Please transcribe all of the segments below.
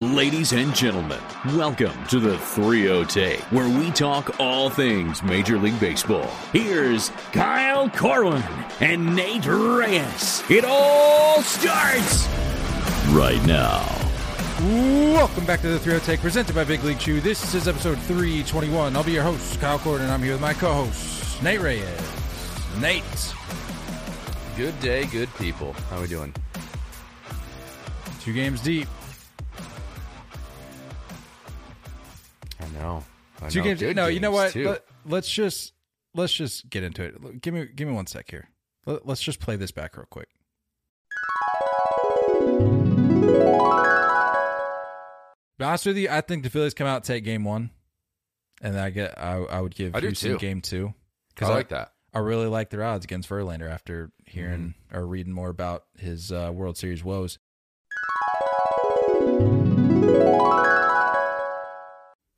Ladies and gentlemen, welcome to the 3-0 Take, where we talk all things Major League Baseball. Here's Kyle Corwin and Nate Reyes. It all starts right now. Welcome back to the 3-0 Take, presented by Big League Chew. This is episode 321. I'll be your host, Kyle Corwin, and I'm here with my co-host, Nate Reyes. Nate. Good day, good people. How we doing? 2 games deep. I know. You know what? Let's just get into it. Give me 1 sec here. Let's just play this back real quick. Be honest with you, I think the Phillies come out and take game 1, and I would give Houston game 2 because I like that. I really like their odds against Verlander after hearing or reading more about his World Series woes.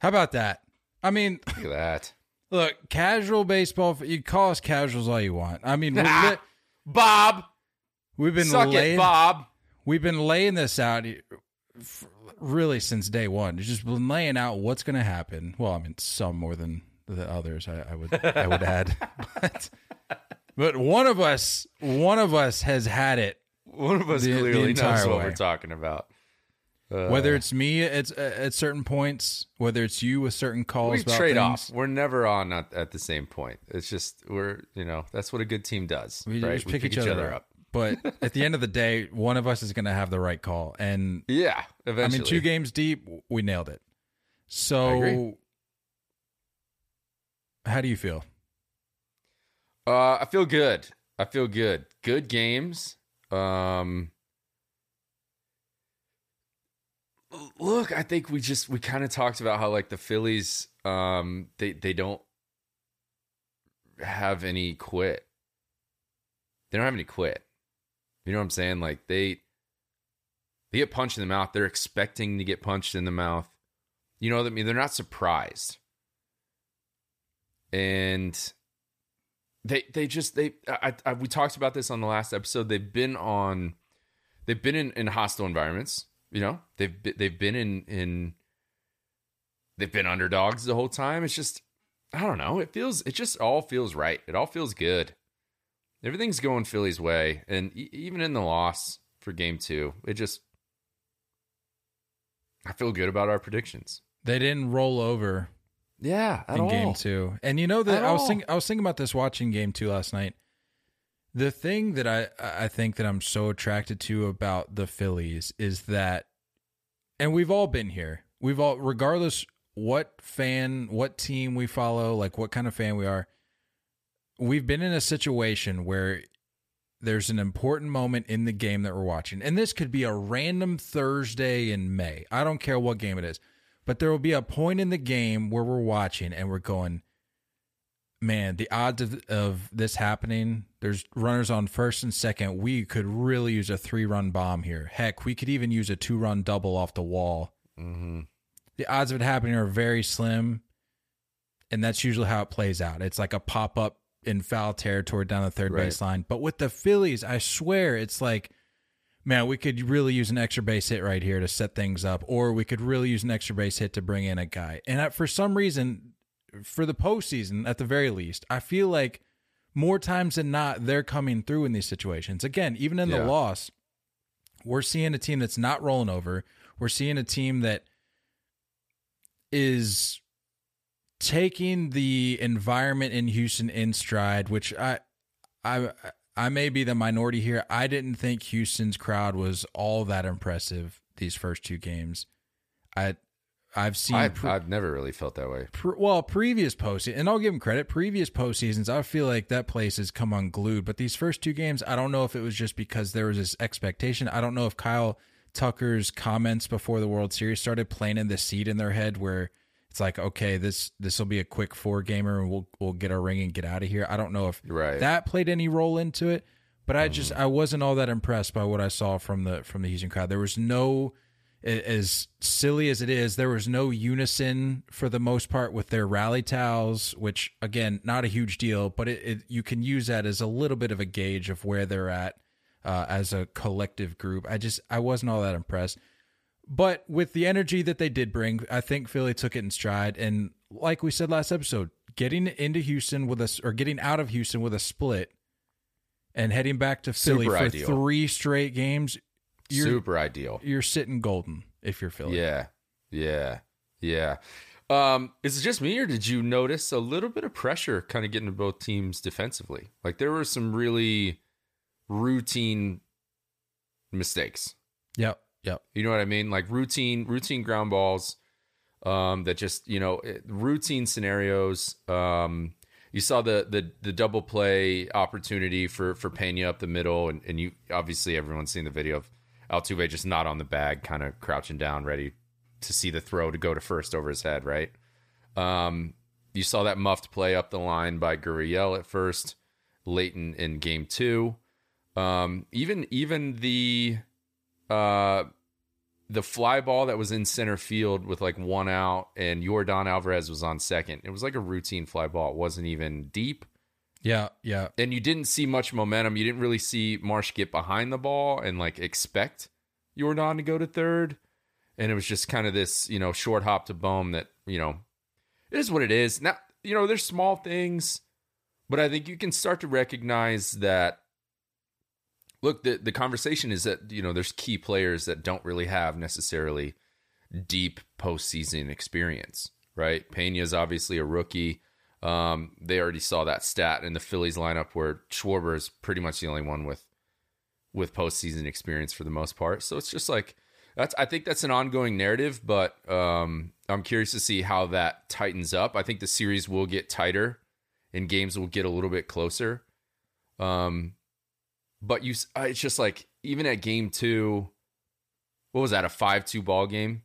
How about that? I mean, look at that. Look, casual baseball. You call us casuals all you want. I mean, Bob, We've been laying this out really since day one. It's just been laying out what's going to happen. Well, I mean, some more than the others. I would add, but one of us has had it. One of us clearly knows what we're talking about. Whether it's me at certain points, whether it's you with certain calls, we trade off. We're never on at the same point. It's just that's what a good team does. We just pick each other up. But at the end of the day, one of us is going to have the right call. And yeah, eventually. I mean, 2 games deep, we nailed it. So, how do you feel? I feel good. Good games. Look, I think we kind of talked about how like the Phillies, they don't have any quit. You know what I'm saying? Like they get punched in the mouth. They're expecting to get punched in the mouth. You know what I mean? They're not surprised. And they we talked about this on the last episode. They've been in hostile environments. You know, they've been underdogs the whole time. It's just, I don't know. It just all feels right. It all feels good. Everything's going Philly's way. And even in the loss for game 2, I feel good about our predictions. They didn't roll over. Yeah. In game 2. And you know that I was thinking about this watching game 2 last night. The thing that I think that I'm so attracted to about the Phillies is that, and we've all been here. We've all, regardless what team we follow, like what kind of fan we are, we've been in a situation where there's an important moment in the game that we're watching. And this could be a random Thursday in May. I don't care what game it is, but there will be a point in the game where we're watching and we're going, man, the odds of this happening, there's runners on first and second. We could really use a 3-run bomb here. Heck, we could even use a 2-run double off the wall. Mm-hmm. The odds of it happening are very slim, and that's usually how it plays out. It's like a pop-up in foul territory down the third baseline. But with the Phillies, I swear, it's like, man, we could really use an extra base hit right here to set things up, or we could really use an extra base hit to bring in a guy. And for some reason, for the postseason, at the very least, I feel like more times than not, they're coming through in these situations. Again, even in the loss, we're seeing a team that's not rolling over. We're seeing a team that is taking the environment in Houston in stride, which I may be the minority here. I didn't think Houston's crowd was all that impressive these first two games. I've never really felt that way. Previous postseason, and I'll give them credit, previous postseasons, I feel like that place has come unglued. But these first two games, I don't know if it was just because there was this expectation. I don't know if Kyle Tucker's comments before the World Series started planting the seed in their head where it's like, okay, this will be a quick four-gamer and we'll get our ring and get out of here. I don't know if that played any role into it. But I wasn't all that impressed by what I saw from the Houston crowd. There was no... As silly as it is, there was no unison for the most part with their rally towels, which, again, not a huge deal, but you can use that as a little bit of a gauge of where they're at as a collective group. I wasn't all that impressed. But with the energy that they did bring, I think Philly took it in stride. And like we said last episode, getting out of Houston with a split and heading back to Philly for three straight games, super ideal. You're sitting golden if you're Philly. Yeah. Is it just me, or did you notice a little bit of pressure kind of getting to both teams defensively? Like, there were some really routine mistakes. Yep. You know what I mean? Like routine ground balls that just, routine scenarios. You saw the double play opportunity for Pena up the middle, and you obviously everyone's seen the video of Altuve just not on the bag, kind of crouching down, ready to see the throw to go to first over his head, right? You saw that muffed play up the line by Gurriel at first, late in game two. Even the fly ball that was in center field with like one out, and Jordan Alvarez was on second. It was like a routine fly ball. It wasn't even deep. Yeah. And you didn't see much momentum. You didn't really see Marsh get behind the ball and like expect Jordan to go to third. And it was just kind of this, short hop to Bohm that, it is what it is. Now, there's small things, but I think you can start to recognize that. Look, the conversation is that, there's key players that don't really have necessarily deep postseason experience, right? Pena is obviously a rookie. They already saw that stat in the Phillies lineup where Schwarber is pretty much the only one with postseason experience for the most part. So it's just like, I think that's an ongoing narrative, but I'm curious to see how that tightens up. I think the series will get tighter and games will get a little bit closer. But it's just like, even at game two, what was that, a 5-2 ball game?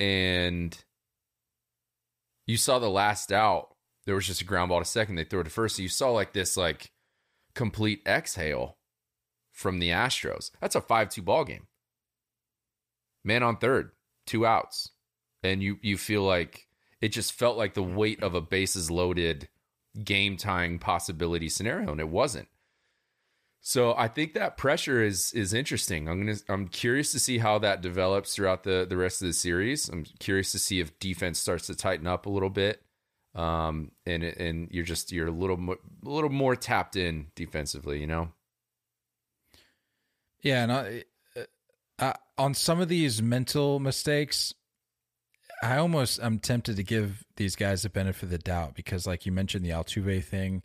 And you saw the last out. There was just a ground ball to second. They threw it to first. So you saw like this like complete exhale from the Astros. That's a 5-2 ball game. Man on third, two outs. And you feel like it just felt like the weight of a bases loaded game tying possibility scenario, and it wasn't. So I think that pressure is interesting. I'm curious to see how that develops throughout the rest of the series. I'm curious to see if defense starts to tighten up a little bit. And you're a little more tapped in defensively, Yeah, and I on some of these mental mistakes, I'm tempted to give these guys the benefit of the doubt because, like you mentioned, the Altuve thing.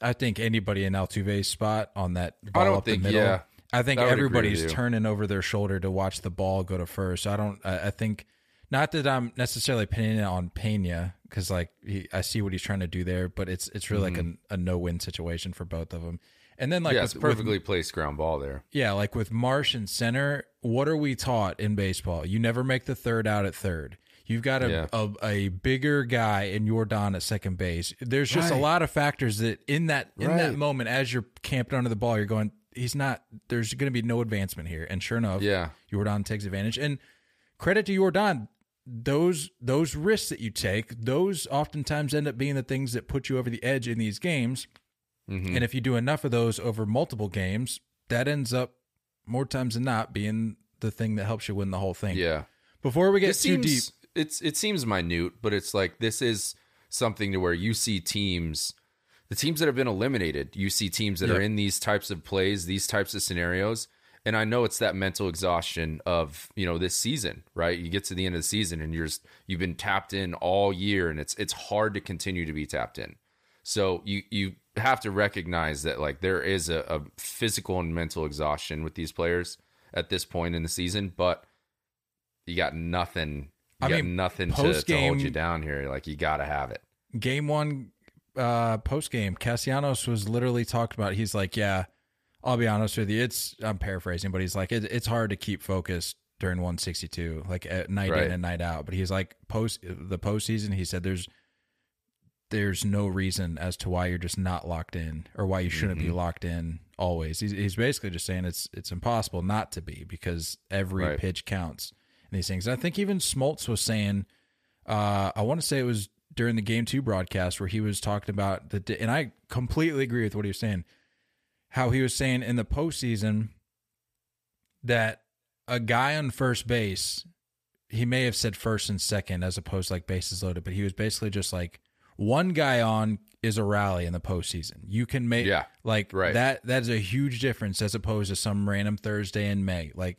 I think anybody in Altuve's spot on that ball up the middle, I think everybody's turning over their shoulder to watch the ball go to first. I think. Not that I'm necessarily pinning it on Pena, because like I see what he's trying to do there, but it's really like a no-win situation for both of them. And then it's perfectly placed ground ball there. Yeah, like with Marsh in center, what are we taught in baseball? You never make the third out at third. You've got a bigger guy in Jordan at second base. There's just a lot of factors that in that moment, as you're camping under the ball, you're going, there's going to be no advancement here. And sure enough, Jordan takes advantage. And credit to Jordan. Those risks that you take, those oftentimes end up being the things that put you over the edge in these games. Mm-hmm. And if you do enough of those over multiple games, that ends up more times than not being the thing that helps you win the whole thing. Yeah. Before we get too deep, it seems minute, but it's like this is something to where you see the teams that have been eliminated, you see teams that are in these types of plays, these types of scenarios, And I know it's that mental exhaustion of, you know, this season, right? You get to the end of the season and you've been tapped in all year, and it's hard to continue to be tapped in. So you have to recognize that, like, there is a physical and mental exhaustion with these players at this point in the season, but you got nothing. Nothing to hold you down here. Like, you got to have it. Game one, post game, Cassianos was literally talked about. He's like, yeah, I'll be honest with you. I'm paraphrasing, but he's like, it's hard to keep focused during 162, like at night in and night out. But he's like, post the postseason, he said there's no reason as to why you're just not locked in, or why you shouldn't be locked in always. He's basically just saying it's impossible not to be, because every pitch counts in these things. And I think even Smoltz was saying, I want to say it was during the Game 2 broadcast, where he was talking about and I completely agree with what he was saying, how he was saying in the postseason that a guy on first base, he may have said first and second as opposed to like bases loaded, but he was basically just like, one guy on is a rally in the postseason. You can make that is a huge difference as opposed to some random Thursday in May. Like,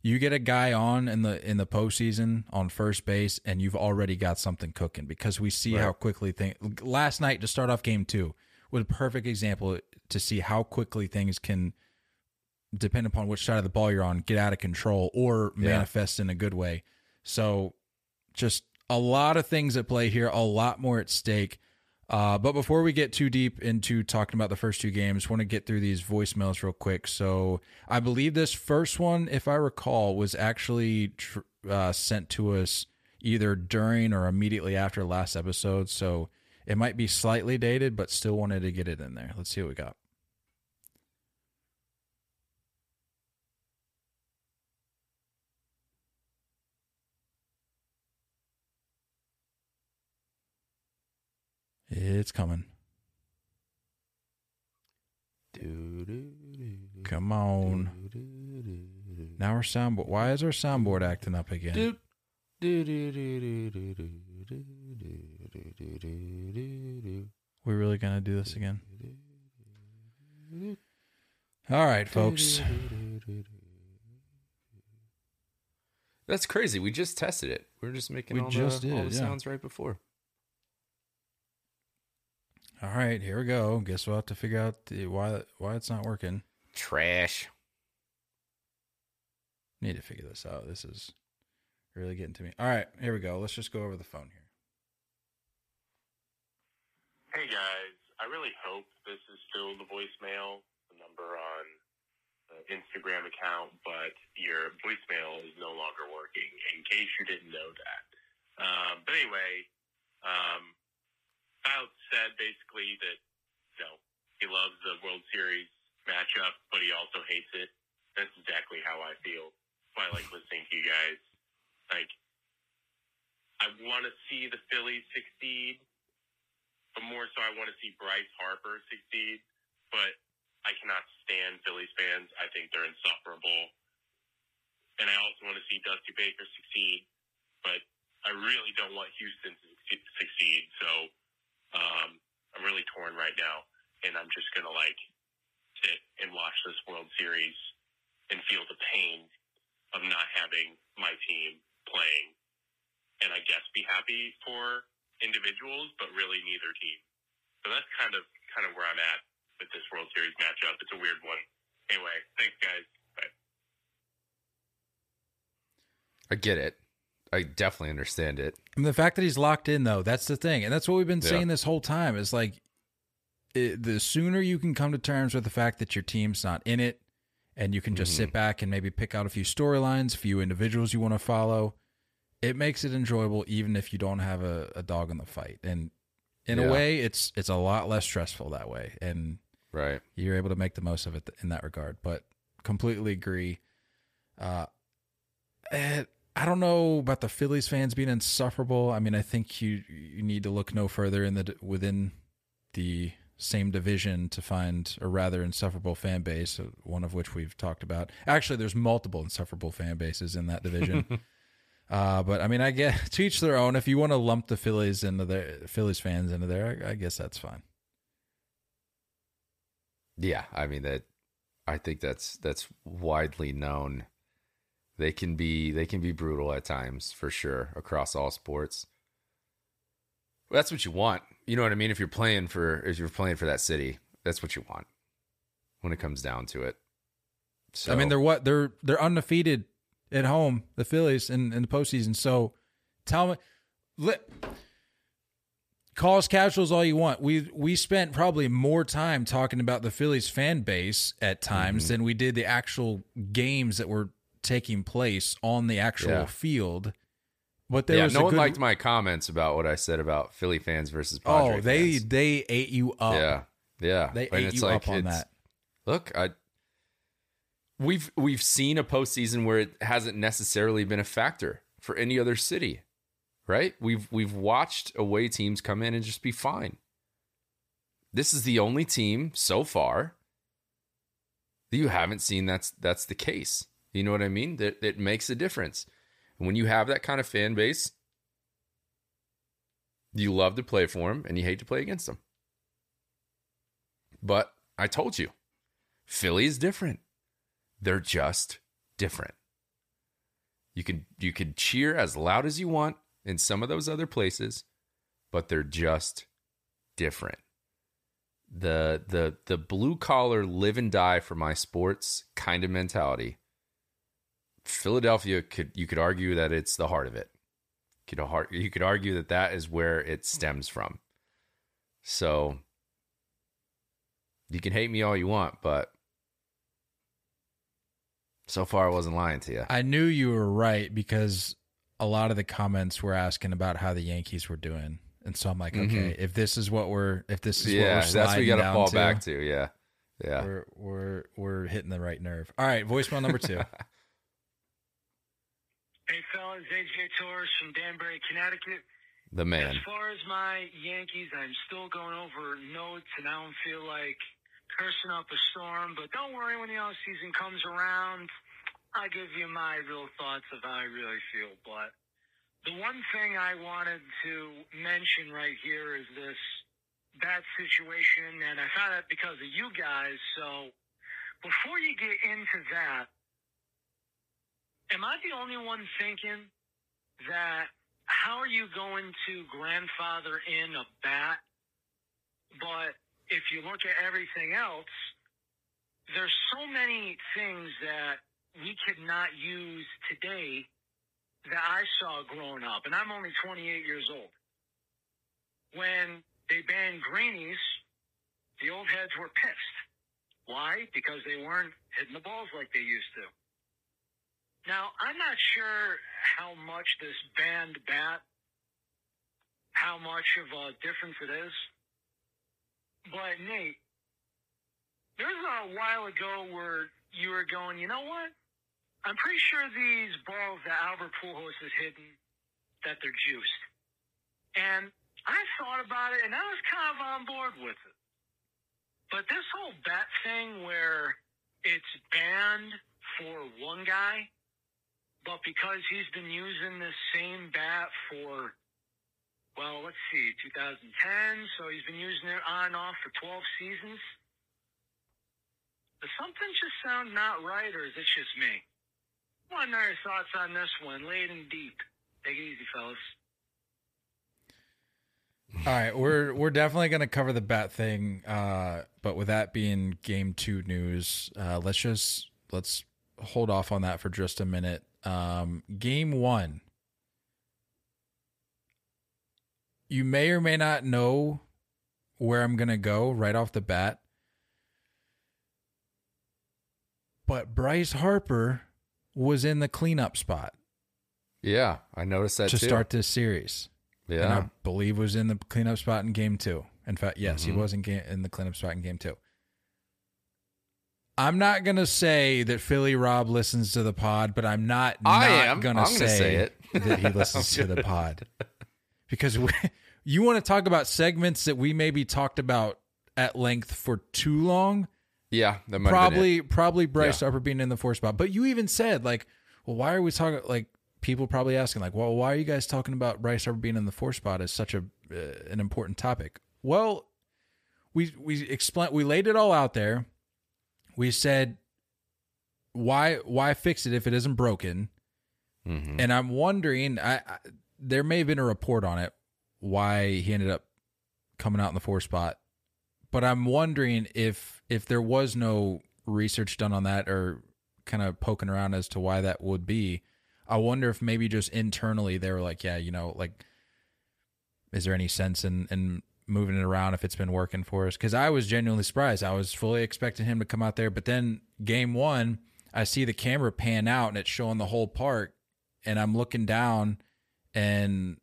you get a guy on in the postseason on first base, and you've already got something cooking, because we see how quickly things. Last night, to start off Game 2 was a perfect example to see how quickly things can, depend upon which side of the ball you're on, get out of control or manifest in a good way. So just a lot of things at play here, a lot more at stake. But before we get too deep into talking about the first two games, want to get through these voicemails real quick. So I believe this first one, if I recall, was actually sent to us either during or immediately after last episode. So it might be slightly dated, but still wanted to get it in there. Let's see what we got. It's coming. Come on. Now our soundboard. Why is our soundboard acting up again? We're really going to do this again? All right, folks. That's crazy. We just tested it. We're just making all the sounds right before. All right, here we go. Guess we'll have to figure out why it's not working. Trash. Need to figure this out. This is really getting to me. All right, here we go. Let's just go over the phone here. Hey, guys. I really hope this is still the voicemail, the number on the Instagram account, but your voicemail is no longer working, in case you didn't know that. But anyway, Kyle said basically that, you know, he loves the World Series matchup, but he also hates it. That's exactly how I feel. That's why I like listening to you guys. Like, I want to see the Phillies succeed, but more so I want to see Bryce Harper succeed. But I cannot stand Phillies fans. I think they're insufferable. And I also want to see Dusty Baker succeed, but I really don't want Houston to succeed, so... I'm really torn right now, and I'm just going to, like, sit and watch this World Series and feel the pain of not having my team playing, and I guess be happy for individuals, but really neither team. So that's kind of where I'm at with this World Series matchup. It's a weird one. Anyway, thanks, guys. Bye. I get it. I definitely understand it. I mean, the fact that he's locked in, though, that's the thing. And that's what we've been saying this whole time. It's like, the sooner you can come to terms with the fact that your team's not in it, and you can just sit back and maybe pick out a few storylines, a few individuals you want to follow, it makes it enjoyable even if you don't have a dog in the fight. And in a way, it's a lot less stressful that way. And you're able to make the most of it in that regard. But completely agree. I don't know about the Phillies fans being insufferable. I mean, I think you need to look no further within the same division to find a rather insufferable fan base, one of which we've talked about. Actually, there's multiple insufferable fan bases in that division. But I mean, I guess to each their own. If you want to lump the Phillies Phillies fans into there, I guess that's fine. Yeah, I mean that. I think that's widely known. They can be brutal at times, for sure, across all sports. Well, that's what you want. You know what I mean? If you're playing for that city, that's what you want when it comes down to it. So I mean, they're undefeated at home, the Phillies, in the postseason. So tell me, call us casuals all you want. We spent probably more time talking about the Phillies fan base at times than we did the actual games that were taking place on the actual field. But there was no one liked my comments about what I said about Philly fans versus Padre fans. They ate you up. Yeah. They ate you up on that. Look, we've seen a postseason where it hasn't necessarily been a factor for any other city, right? We've watched away teams come in and just be fine. This is the only team so far that you haven't seen that's the case. You know what I mean? That makes a difference. And when you have that kind of fan base, you love to play for them and you hate to play against them. But I told you, Philly is different. They're just different. You can cheer as loud as you want in some of those other places, but they're just different. The blue collar live and die for my sports kind of mentality. Philadelphia you could argue that it's the heart of it. You could argue that is where it stems from. So you can hate me all you want, but so far I wasn't lying to you. I knew you were right because a lot of the comments were asking about how the Yankees were doing, and so I'm like, okay, if this is what we're sliding, that's what we got to fall back to. Yeah, we're hitting the right nerve. All right, voicemail number 2. Hey, fellas, AJ Torres from Danbury, Connecticut. The man. As far as my Yankees, I'm still going over notes, and I don't feel like cursing up a storm. But don't worry, when the offseason comes around, I'll give you my real thoughts of how I really feel. But the one thing I wanted to mention right here is this bad situation, and I found out because of you guys. So before you get into that, am I the only one thinking that how are you going to grandfather in a bat? But if you look at everything else, there's so many things that we could not use today that I saw growing up. And I'm only 28 years old. When they banned greenies, the old heads were pissed. Why? Because they weren't hitting the balls like they used to. Now, I'm not sure how much this banned bat, how much of a difference it is. But, Nate, there was a while ago where you were going, you know what? I'm pretty sure these balls that Albert Pujols is hitting, that they're juiced. And I thought about it, and I was kind of on board with it. But this whole bat thing where it's banned for one guy, but because he's been using the same bat for, well, let's see, 2010, so he's been using it on and off for 12 seasons. Does something just sound not right, or is it just me? What are your thoughts on this one? Lay it in deep. Take it easy, fellas. All right, we're definitely going to cover the bat thing, but with that being Game 2 news, let's hold off on that for just a minute. Game 1. You may or may not know where I'm going to go right off the bat, but Bryce Harper was in the cleanup spot. Yeah, I noticed that to start this series. Yeah. And I believe was in the cleanup spot in Game 2. In fact, yes, he was in the cleanup spot in Game 2. I'm not going to say that Philly Rob listens to the pod, but I'm not going to say it. That he listens to the pod. Because you want to talk about segments that we maybe talked about at length for too long? Yeah, that might probably Bryce Harper being in the 4th spot. But you even said, like, well, why are we talking, like, people probably asking, like, well, why are you guys talking about Bryce Harper being in the 4th spot as such an important topic? Well, we explained, we laid it all out there. We said, why fix it if it isn't broken? Mm-hmm. And I'm wondering, there may have been a report on it, why he ended up coming out in the 4th spot. But I'm wondering if there was no research done on that or kind of poking around as to why that would be. I wonder if maybe just internally they were like, yeah, you know, like, is there any sense in moving it around if it's been working for us? Because I was genuinely surprised. I was fully expecting him to come out there. But then game one, I see the camera pan out and it's showing the whole park. And I'm looking down and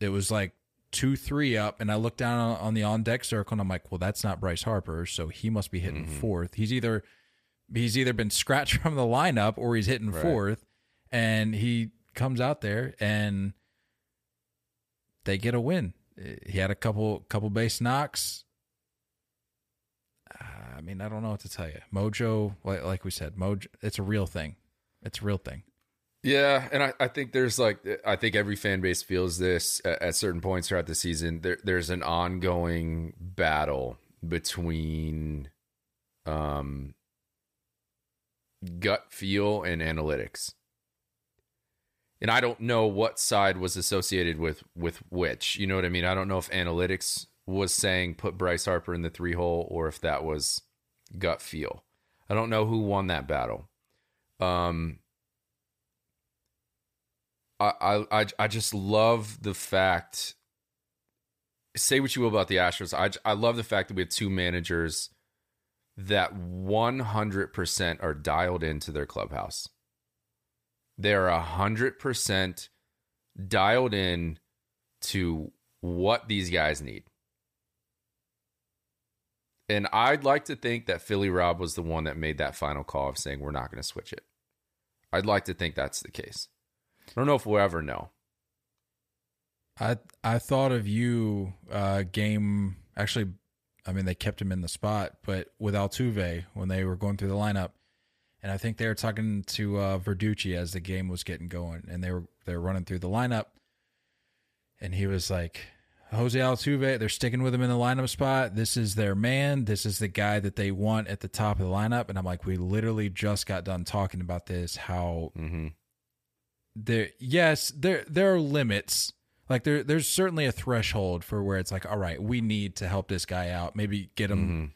it was like 2-3 up. And I looked down on the on-deck circle and I'm like, well, that's not Bryce Harper. So he must be hitting fourth. He's either been scratched from the lineup or he's hitting fourth. And he comes out there and they get a win. He had a couple base knocks. I mean, I don't know what to tell you. Mojo, like we said, mojo. It's a real thing. It's a real thing. Yeah, and I think there's I think every fan base feels this at certain points throughout the season. There's an ongoing battle between gut feel and analytics. And I don't know what side was associated with which. You know what I mean? I don't know if analytics was saying put Bryce Harper in the 3 hole or if that was gut feel. I don't know who won that battle. I just love the fact, say what you will about the Astros, I love the fact that we have two managers that 100% are dialed into their clubhouse. They're 100% dialed in to what these guys need. And I'd like to think that Philly Rob was the one that made that final call of saying, we're not going to switch it. I'd like to think that's the case. I don't know if we'll ever know. I thought of you game. Actually, I mean, they kept him in the spot, but with Altuve, when they were going through the lineup, and I think they were talking to Verducci as the game was getting going, and they were running through the lineup, and he was like, Jose Altuve, they're sticking with him in the lineup spot. This is their man. This is the guy that they want at the top of the lineup. And I'm like, we literally just got done talking about this, how... Mm-hmm. There are limits. Like there's certainly a threshold for where it's like, all right, we need to help this guy out. Maybe get him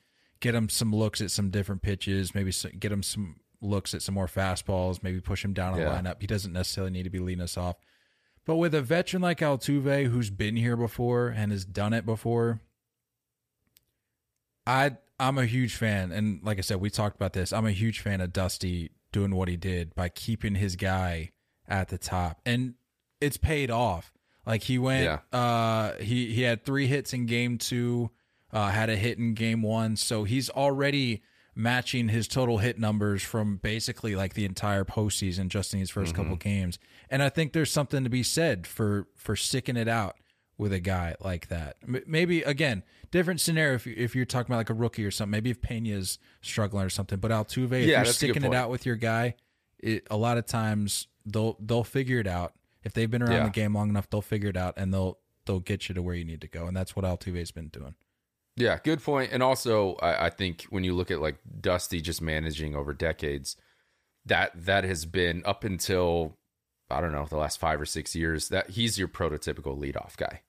some looks at some different pitches. Maybe get him some looks at some more fastballs. Maybe push him down the lineup. He doesn't necessarily need to be leading us off. But with a veteran like Altuve, who's been here before and has done it before, I'm a huge fan. And like I said, we talked about this. I'm a huge fan of Dusty doing what he did by keeping his guy at the top, and it's paid off. Like he went, he had 3 hits in game 2, had a hit in game 1. So he's already matching his total hit numbers from basically like the entire postseason, just in his first couple games. And I think there's something to be said for sticking it out with a guy like that. Maybe again, different scenario. If you're talking about like a rookie or something, maybe if Pena's struggling or something, but Altuve, if you're sticking it out with your guy, a lot of times they'll figure it out. If they've been around the game long enough, they'll figure it out, and they'll get you to where you need to go. And that's what Altuve's been doing. Yeah, good point. And also, I think when you look at like Dusty just managing over decades, that has been up until, I don't know, the last 5 or 6 years, that he's your prototypical leadoff guy,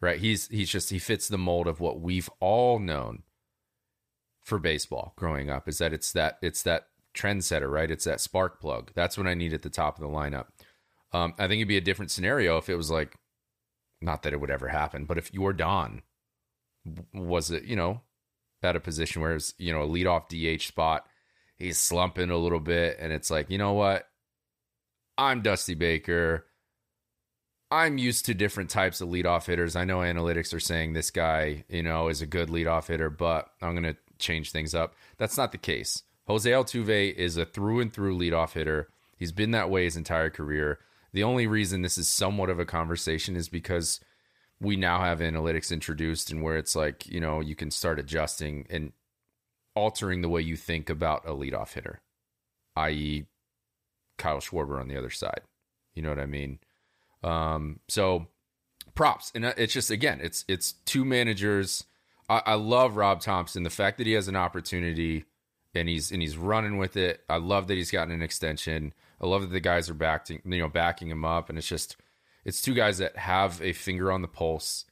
right? He fits the mold of what we've all known for baseball growing up, is that it's that trendsetter, right? It's that spark plug. That's what I need at the top of the lineup. I think it'd be a different scenario if it was like, not that it would ever happen, but if your Don was it, you know, at a position where it's, you know, a leadoff DH spot, he's slumping a little bit, and it's like, you know what? I'm Dusty Baker. I'm used to different types of leadoff hitters. I know analytics are saying this guy, you know, is a good leadoff hitter, but I'm going to change things up. That's not the case. Jose Altuve is a through-and-through leadoff hitter. He's been that way his entire career. The only reason this is somewhat of a conversation is because we now have analytics introduced, and where it's like, you know, you can start adjusting and altering the way you think about a leadoff hitter, i.e. Kyle Schwarber on the other side. You know what I mean? So props. And it's just, again, it's two managers. I love Rob Thompson. The fact that he has an opportunity and he's running with it. I love that he's gotten an extension. I love that the guys are backing him up. And it's just, it's two guys that have a finger on the pulse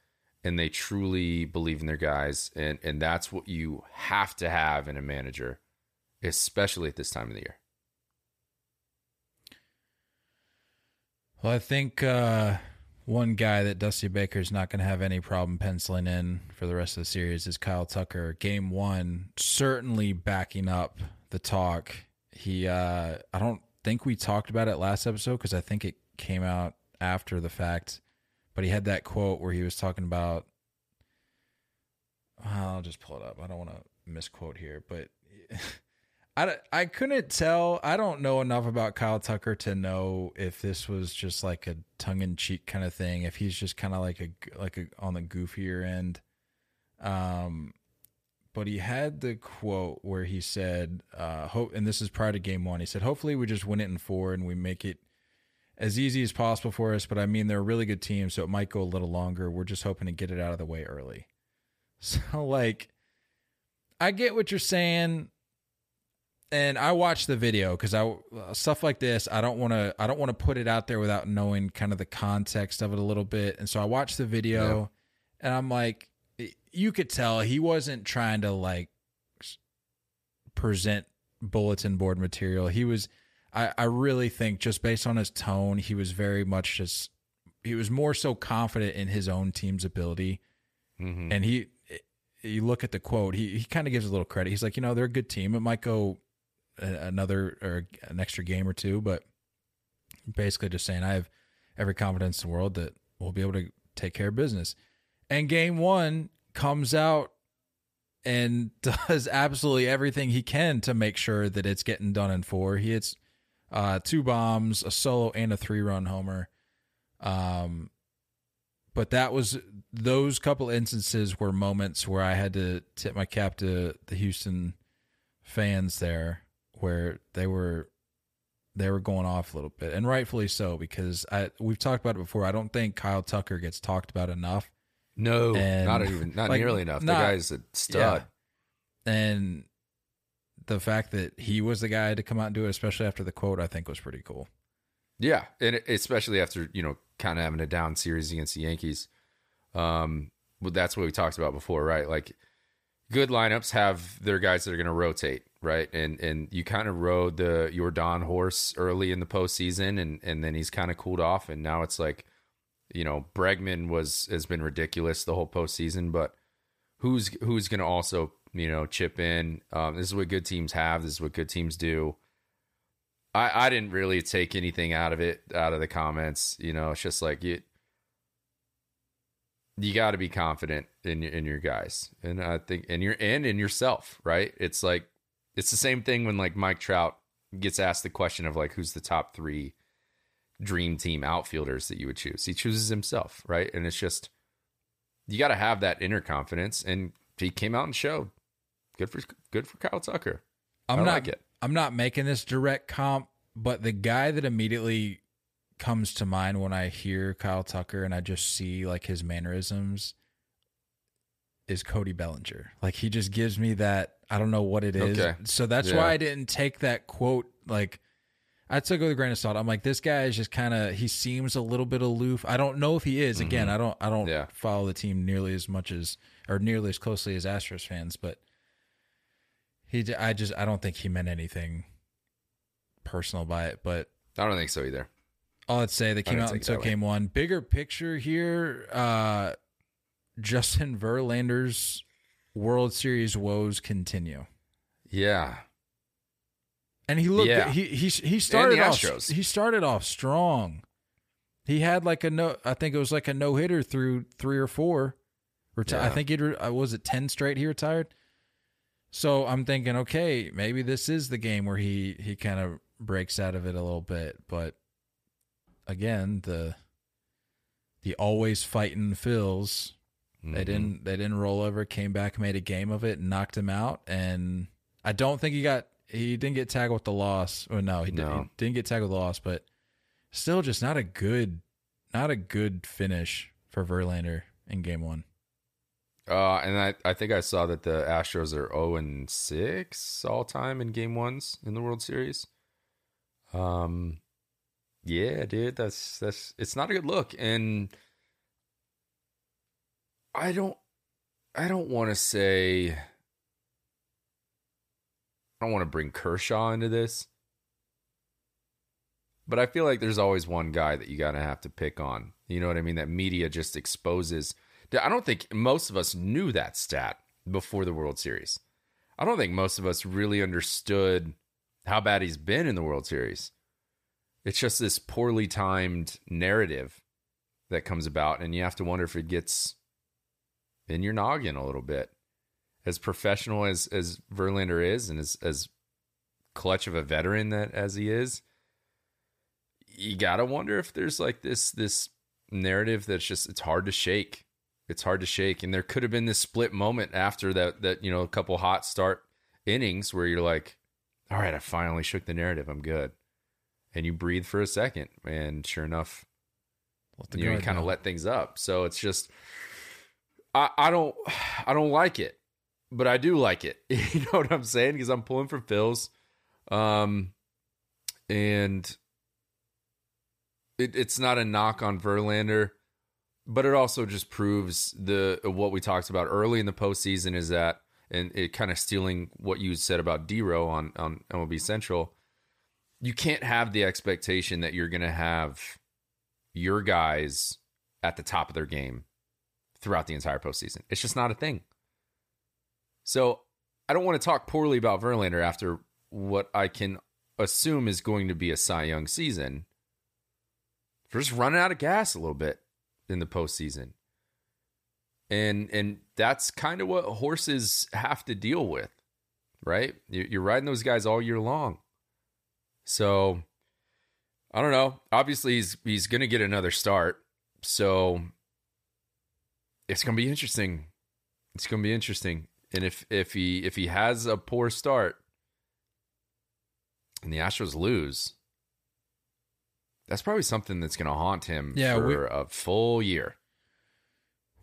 and they truly believe in their guys. And that's what you have to have in a manager, especially at this time of the year. Well, I think one guy that Dusty Baker's not going to have any problem penciling in for the rest of the series is Kyle Tucker. Game one, certainly backing up the talk. He, I don't think we talked about it last episode because I think it came out after the fact, but he had that quote where he was talking about, I'll just pull it up. I don't want to misquote here, but I couldn't tell. I don't know enough about Kyle Tucker to know if this was just like a tongue-in-cheek kind of thing, if he's just kind of like a on the goofier end. But he had the quote where he said, "Hope," and this is prior to game one. He said, "Hopefully we just win it in four and we make it as easy as possible for us. But I mean, they're a really good team, so it might go a little longer. We're just hoping to get it out of the way early." So, like, I get what you're saying. And I watched the video because stuff like this, I don't want to put it out there without knowing kind of the context of it a little bit. And so I watched the video, and I'm like, you could tell he wasn't trying to like present bulletin board material. He was, I really think just based on his tone, he was very much just, he was more so confident in his own team's ability. Mm-hmm. And you look at the quote, he kind of gives a little credit. He's like, you know, they're a good team. It might go another or an extra game or two, but basically just saying I have every confidence in the world that we'll be able to take care of business. And game one comes out and does absolutely everything he can to make sure that it's getting done in four. He hits two bombs, a solo, and a 3-run homer. But that was those couple instances were moments where I had to tip my cap to the Houston fans there, where they were going off a little bit, and rightfully so, because we've talked about it before. I don't think Kyle Tucker gets talked about enough. No, not nearly enough. The guy's a stud, yeah. And the fact that he was the guy to come out and do it, especially after the quote, I think was pretty cool. Yeah, and especially after, you know, kind of having a down series against the Yankees. But that's what we talked about before, right? Like, good lineups have their guys that are going to rotate, right? And you kind of rode your Don horse early in the postseason, and then he's kind of cooled off, and now it's like, you know, Bregman has been ridiculous the whole postseason, but who's going to also, you know, chip in? This is what good teams have. This is what good teams do. I didn't really take anything out of the comments. You know, it's just like you got to be confident in your guys, and I think in yourself, right? It's like it's the same thing when like Mike Trout gets asked the question of like who's the top 3 dream team outfielders that you would choose. He chooses himself, right? And it's just you got to have that inner confidence, and he came out and showed. Good for Kyle Tucker. I'm not making this direct comp, but the guy that immediately comes to mind when I hear Kyle Tucker and I just see like his mannerisms is Cody Bellinger. Like he just gives me that, I don't know what it is. Okay. So that's why I didn't take that quote. Like I took it with a grain of salt. I'm like, this guy is just kind of, he seems a little bit aloof. I don't know if he is. Mm-hmm. Again, I don't follow the team nearly as much as, or nearly as closely as Astros fans, but I don't think he meant anything personal by it, but I don't think so either. All I'd say, they came out and took game one. Bigger picture here, Justin Verlander's World Series woes continue. Yeah, and he looked. Yeah. He started off. Astros. He started off strong. He had like I think it was like a no hitter through 3 or 4. Yeah. I think he was it 10 straight. He retired. So I'm thinking, okay, maybe this is the game where he kind of breaks out of it a little bit. But again, the always fighting Phils, mm-hmm. they didn't roll over, came back, made a game of it, and knocked him out. And I don't think he didn't get tackled with the loss. Oh no, he didn't get tackled with the loss, but still just not a good finish for Verlander in game one. And I think I saw that the Astros are 0-6 all time in game ones in the World Series. Yeah, dude, that's it's not a good look. And I don't want to say, I don't want to bring Kershaw into this, but I feel like there's always one guy that you got to have to pick on. You know what I mean? That media just exposes. I don't think most of us knew that stat before the World Series. I don't think most of us really understood how bad he's been in the World Series. It's just this poorly timed narrative that comes about, and you have to wonder if it gets in your noggin a little bit. As professional as Verlander is, and as clutch of a veteran that as he is, you gotta wonder if there's like this narrative that's just, it's hard to shake. It's hard to shake. And there could have been this split moment after that, you know, a couple hot start innings where you're like, all right, I finally shook the narrative. I'm good. And you breathe for a second. And sure enough, you kind of let things up. So it's just, I don't like it, but I do like it. You know what I'm saying? Because I'm pulling for Phil's. And it's not a knock on Verlander. But it also just proves what we talked about early in the postseason is that, and it kind of stealing what you said about D-Row on MLB Central, you can't have the expectation that you're going to have your guys at the top of their game throughout the entire postseason. It's just not a thing. So I don't want to talk poorly about Verlander after what I can assume is going to be a Cy Young season. We're just running out of gas a little bit in the postseason. And that's kind of what horses have to deal with, right? You're riding those guys all year long. So, I don't know. Obviously, he's going to get another start. So, it's going to be interesting. It's going to be interesting. And if he has a poor start and the Astros lose, that's probably something that's going to haunt him for a full year.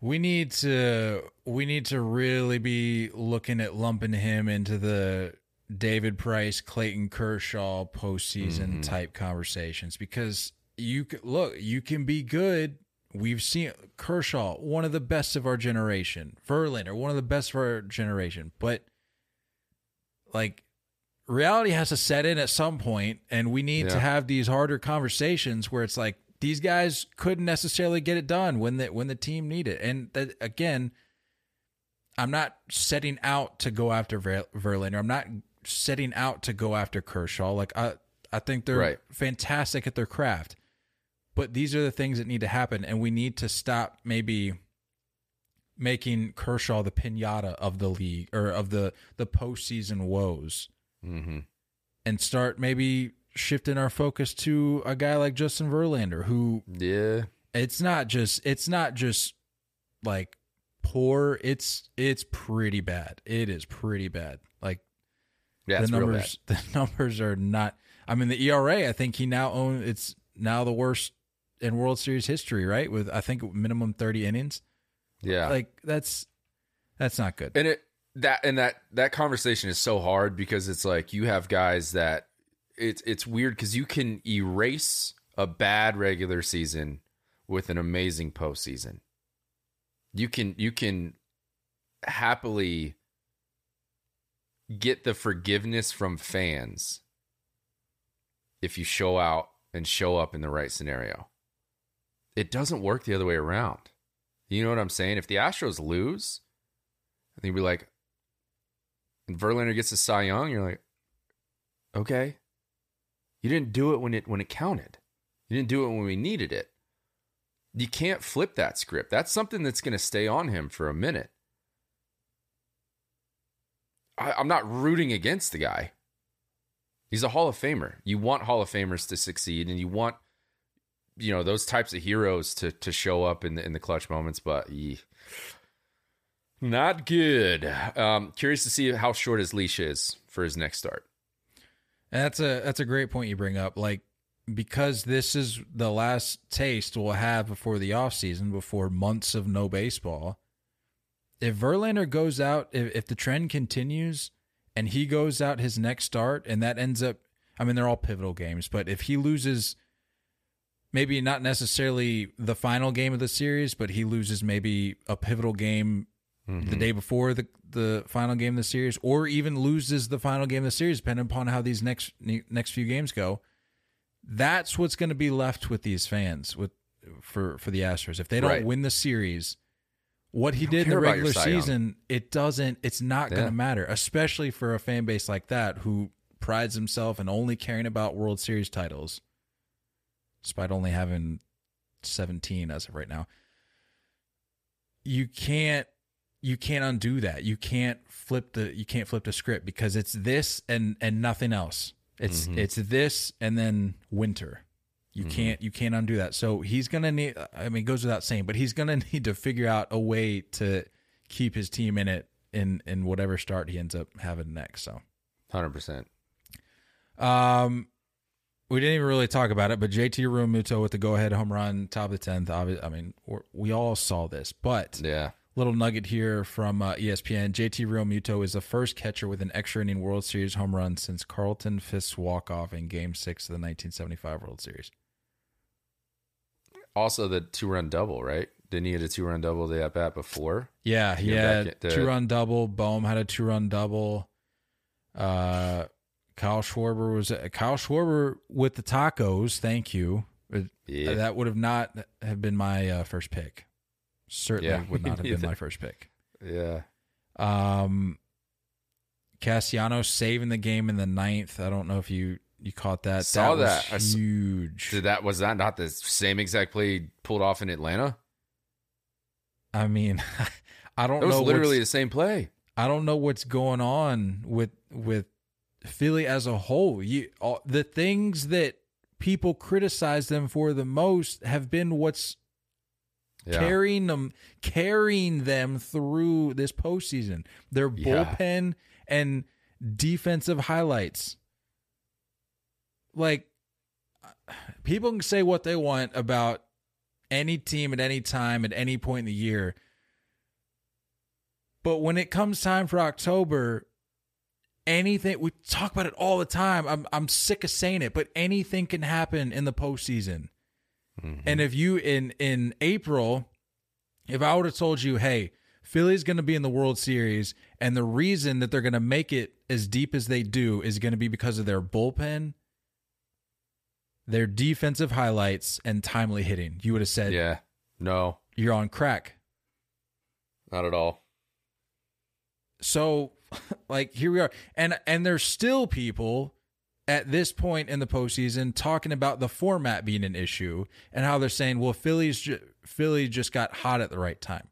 We need to really be looking at lumping him into the David Price, Clayton Kershaw postseason type conversations, because you can be good. We've seen Kershaw, one of the best of our generation, Verlander, one of the best of our generation, but like, reality has to set in at some point, and we need to have these harder conversations where it's like these guys couldn't necessarily get it done when the team needed it. And that, again, I'm not setting out to go after Verlander. I'm not setting out to go after Kershaw. Like I think they're fantastic at their craft, but these are the things that need to happen, and we need to stop maybe making Kershaw the pinata of the league or of the postseason woes. Mm-hmm. And start maybe shifting our focus to a guy like Justin Verlander, who it's not just like poor, it's pretty bad. It is pretty bad. Like the numbers are not. I mean, the ERA, I think it's now the worst in World Series history, right? With I think minimum 30 innings. Yeah, like that's not good. And that conversation is so hard because it's like you have guys that it's weird because you can erase a bad regular season with an amazing postseason. You can happily get the forgiveness from fans if you show out and show up in the right scenario. It doesn't work the other way around. You know what I'm saying? If the Astros lose, I think we'd be like, and Verlander gets a Cy Young, you're like, okay, you didn't do it when it counted. You didn't do it when we needed it. You can't flip that script. That's something that's going to stay on him for a minute. I'm not rooting against the guy. He's a Hall of Famer. You want Hall of Famers to succeed, and you want, you know, those types of heroes to show up in the clutch moments, but not good. Curious to see how short his leash is for his next start. And that's a great point you bring up. Like, because this is the last taste we'll have before the offseason, before months of no baseball, if Verlander goes out, if the trend continues and he goes out his next start and that ends up, I mean, they're all pivotal games, but if he loses maybe not necessarily the final game of the series, but he loses maybe a pivotal game the day before the final game of the series, or even loses the final game of the series, depending upon how these next few games go. That's what's going to be left with these fans for the Astros. If they don't win the series, what he did in the regular season, it's not going to matter, especially for a fan base like that who prides himself in only caring about World Series titles, despite only having 17 as of right now. You can't undo that. You can't flip the script, because it's this and nothing else. It's this and then winter. You can't undo that. So he's going to need, I mean, it goes without saying, but he's going to need to figure out a way to keep his team in it in whatever start he ends up having next. So 100%. We didn't even really talk about it, but J.T. Realmuto with the go-ahead home run, top of the 10th. I mean, we all saw this, but little nugget here from ESPN. J.T. Realmuto is the first catcher with an extra-inning World Series home run since Carlton Fisk's walk-off in Game 6 of the 1975 World Series. Also the two-run double, right? Didn't he get a two-run double the at-bat before? Yeah, he had a two-run double. Boehm had a two-run double. Kyle Schwarber with the tacos. Thank you. Yeah. That would have not have been my first pick. Certainly would not have been my first pick. Yeah. Cassiano saving the game in the 9th. I don't know if you caught that. That was huge. Was that not the same exact play he pulled off in Atlanta? I mean, I don't know. It was literally the same play. I don't know what's going on with Philly as a whole. The things that people criticize them for the most have been what's carrying them through this postseason. Their bullpen and defensive highlights. Like, people can say what they want about any team at any time at any point in the year, but when it comes time for October, anything, we talk about it all the time. I'm sick of saying it, but anything can happen in the postseason. And if you in April, if I would have told you, hey, Philly's going to be in the World Series, and the reason that they're going to make it as deep as they do is going to be because of their bullpen, their defensive highlights, and timely hitting, you would have said, yeah, no, you're on crack. Not at all. So, like, here we are. And there's still people at this point in the postseason talking about the format being an issue and how they're saying, well, Philly just got hot at the right time.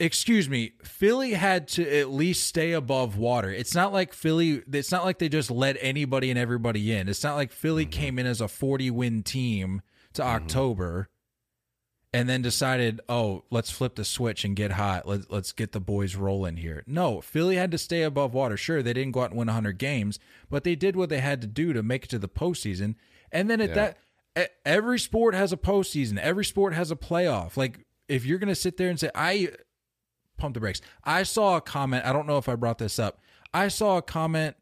Excuse me, Philly had to at least stay above water. It's not like they just let anybody and everybody in. It's not like Philly came in as a 40-win team to October and then decided, oh, let's flip the switch and get hot. Let's get the boys rolling here. No, Philly had to stay above water. Sure, they didn't go out and win 100 games, but they did what they had to do to make it to the postseason. And then at every sport has a postseason. Every sport has a playoff. Like, if you're going to sit there and say, pump the brakes. I saw a comment. I don't know if I brought this up. I saw a comment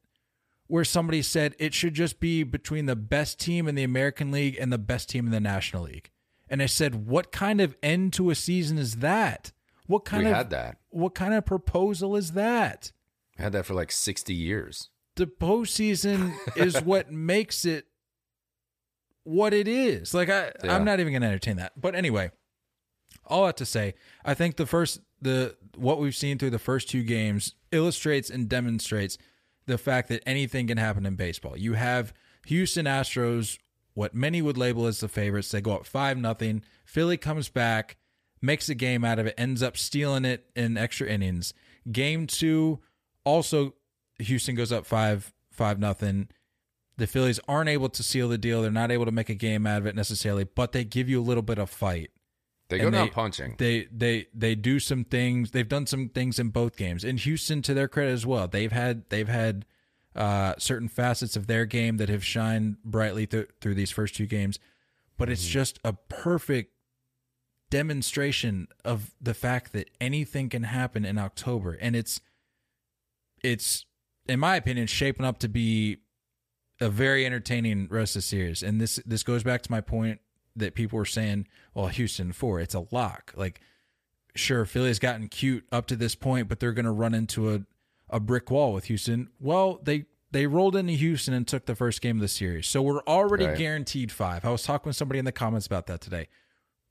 where somebody said it should just be between the best team in the American League and the best team in the National League. And I said, what kind of end to a season is that? What kind of proposal is that? I had that for like 60 years. The postseason is what makes it what it is. Like, I'm not even going to entertain that. But anyway, all that to say, I think what we've seen through the first two games illustrates and demonstrates the fact that anything can happen in baseball. You have Houston Astros, what many would label as the favorites. They go up 5-0. Philly comes back, makes a game out of it, ends up stealing it in extra innings. Game 2, also Houston goes up 5-0. The Phillies aren't able to seal the deal. They're not able to make a game out of it necessarily, but they give you a little bit of fight. They go down punching. They do some things. They've done some things in both games. And Houston, to their credit as well, they've had certain facets of their game that have shined brightly through these first two games, but it's just a perfect demonstration of the fact that anything can happen in October. And it's in my opinion, shaping up to be a very entertaining rest of the series. And this goes back to my point that people were saying, well, Houston 4, it's a lock. Like, sure, Philly's gotten cute up to this point, but they're going to run into a brick wall with Houston. Well, they rolled into Houston and took the first game of the series. So we're already guaranteed 5. I was talking with somebody in the comments about that today.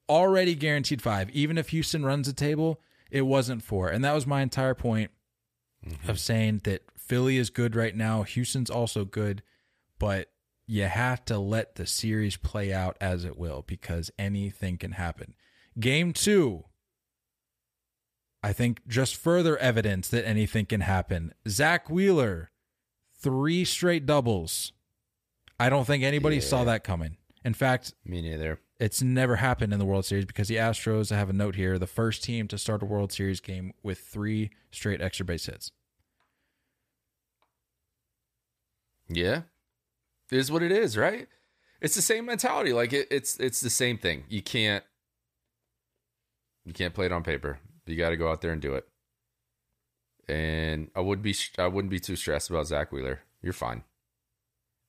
Already guaranteed 5. Even if Houston runs the table, it wasn't 4. And that was my entire point of saying that Philly is good right now. Houston's also good, but you have to let the series play out as it will, because anything can happen. Game 2, I think, just further evidence that anything can happen. Zach Wheeler, 3 straight doubles. I don't think anybody saw that coming. In fact, me neither. It's never happened in the World Series, because the Astros, I have a note here, the first team to start a World Series game with 3 straight extra base hits. Yeah. It is what it is, right? It's the same mentality. Like, it's the same thing. You can't play it on paper. You got to go out there and do it. And I wouldn't be too stressed about Zach Wheeler. You're fine.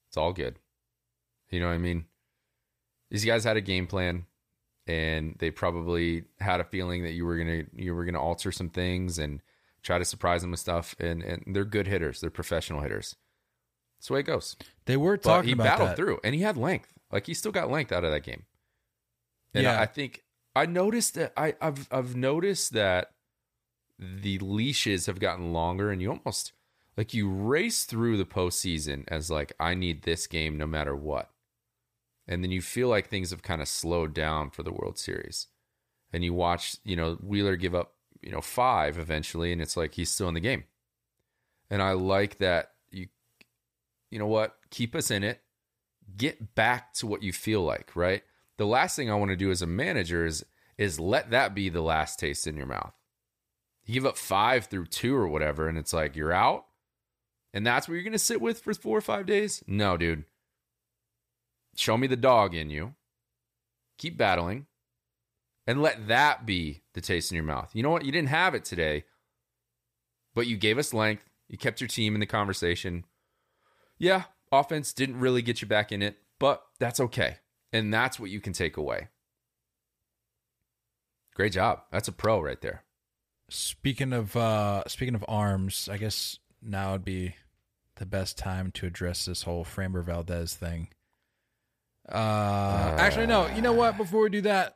It's all good. You know what I mean? These guys had a game plan, and they probably had a feeling that you were gonna alter some things and try to surprise them with stuff. And they're good hitters. They're professional hitters. That's the way it goes. They were talking about that. He battled through, and he had length. Like, he still got length out of that game. And yeah. I think I noticed that I've noticed that the leashes have gotten longer, and you almost, like, you race through the postseason as like, I need this game no matter what. And then you feel like things have kind of slowed down for the World Series. And you watch, Wheeler give up, 5 eventually, and it's like he's still in the game. And I like that. You know what? Keep us in it. Get back to what you feel like, right? The last thing I want to do as a manager is let that be the last taste in your mouth. You give up 5 through 2 or whatever, and it's like, you're out? And that's what you're going to sit with for 4 or 5 days? No, dude. Show me the dog in you. Keep battling. And let that be the taste in your mouth. You know what? You didn't have it today, but you gave us length. You kept your team in the conversation. Yeah, offense didn't really get you back in it, but that's okay. And that's what you can take away. Great job. That's a pro right there. Speaking of arms, I guess now would be the best time to address this whole Framber Valdez thing. Actually, no. You know what? Before we do that,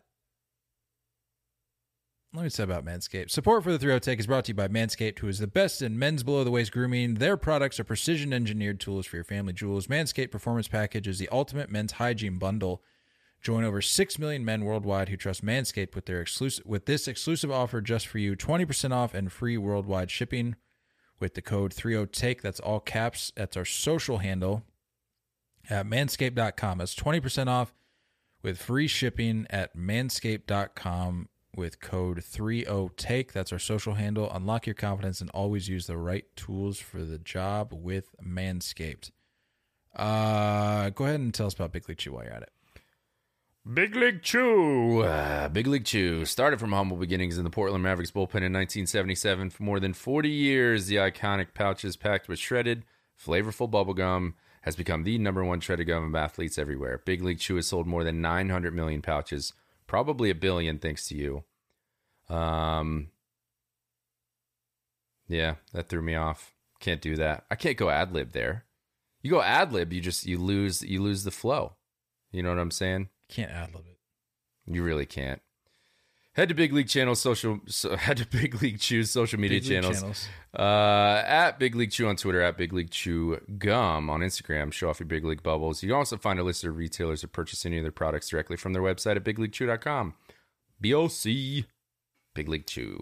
let me say about Manscaped. Support for the 3-0 Take is brought to you by Manscaped, who is the best in men's below-the-waist grooming. Their products are precision-engineered tools for your family jewels. Manscaped Performance Package is the ultimate men's hygiene bundle. Join over 6 million men worldwide who trust Manscaped with this exclusive offer just for you, 20% off and free worldwide shipping with the code 3-0-TAKE. That's all caps. That's our social handle at manscaped.com. That's 20% off with free shipping at manscaped.com. with code 3-0-TAKE. That's our social handle. Unlock your confidence and always use the right tools for the job with Manscaped. Go ahead and tell us about Big League Chew while you're at it. Big League Chew. Big League Chew started from humble beginnings in the Portland Mavericks bullpen in 1977. For more than 40 years, the iconic pouches packed with shredded, flavorful bubblegum has become the #1 shredded gum of athletes everywhere. Big League Chew has sold more than 900 million pouches. Probably 1 billion, thanks to you. Yeah, that threw me off. Can't do that. I can't go ad lib there. You go ad lib, you lose the flow. You know what I'm saying? Can't ad lib it. You really can't. Head to Big League Channel head to Big League Chew's social media channels. At Big League Chew on Twitter, at Big League Chew Gum on Instagram. Show off your Big League bubbles. You can also find a list of retailers who purchase any of their products directly from their website at BigLeagueChew.com. BOC Big League Chew.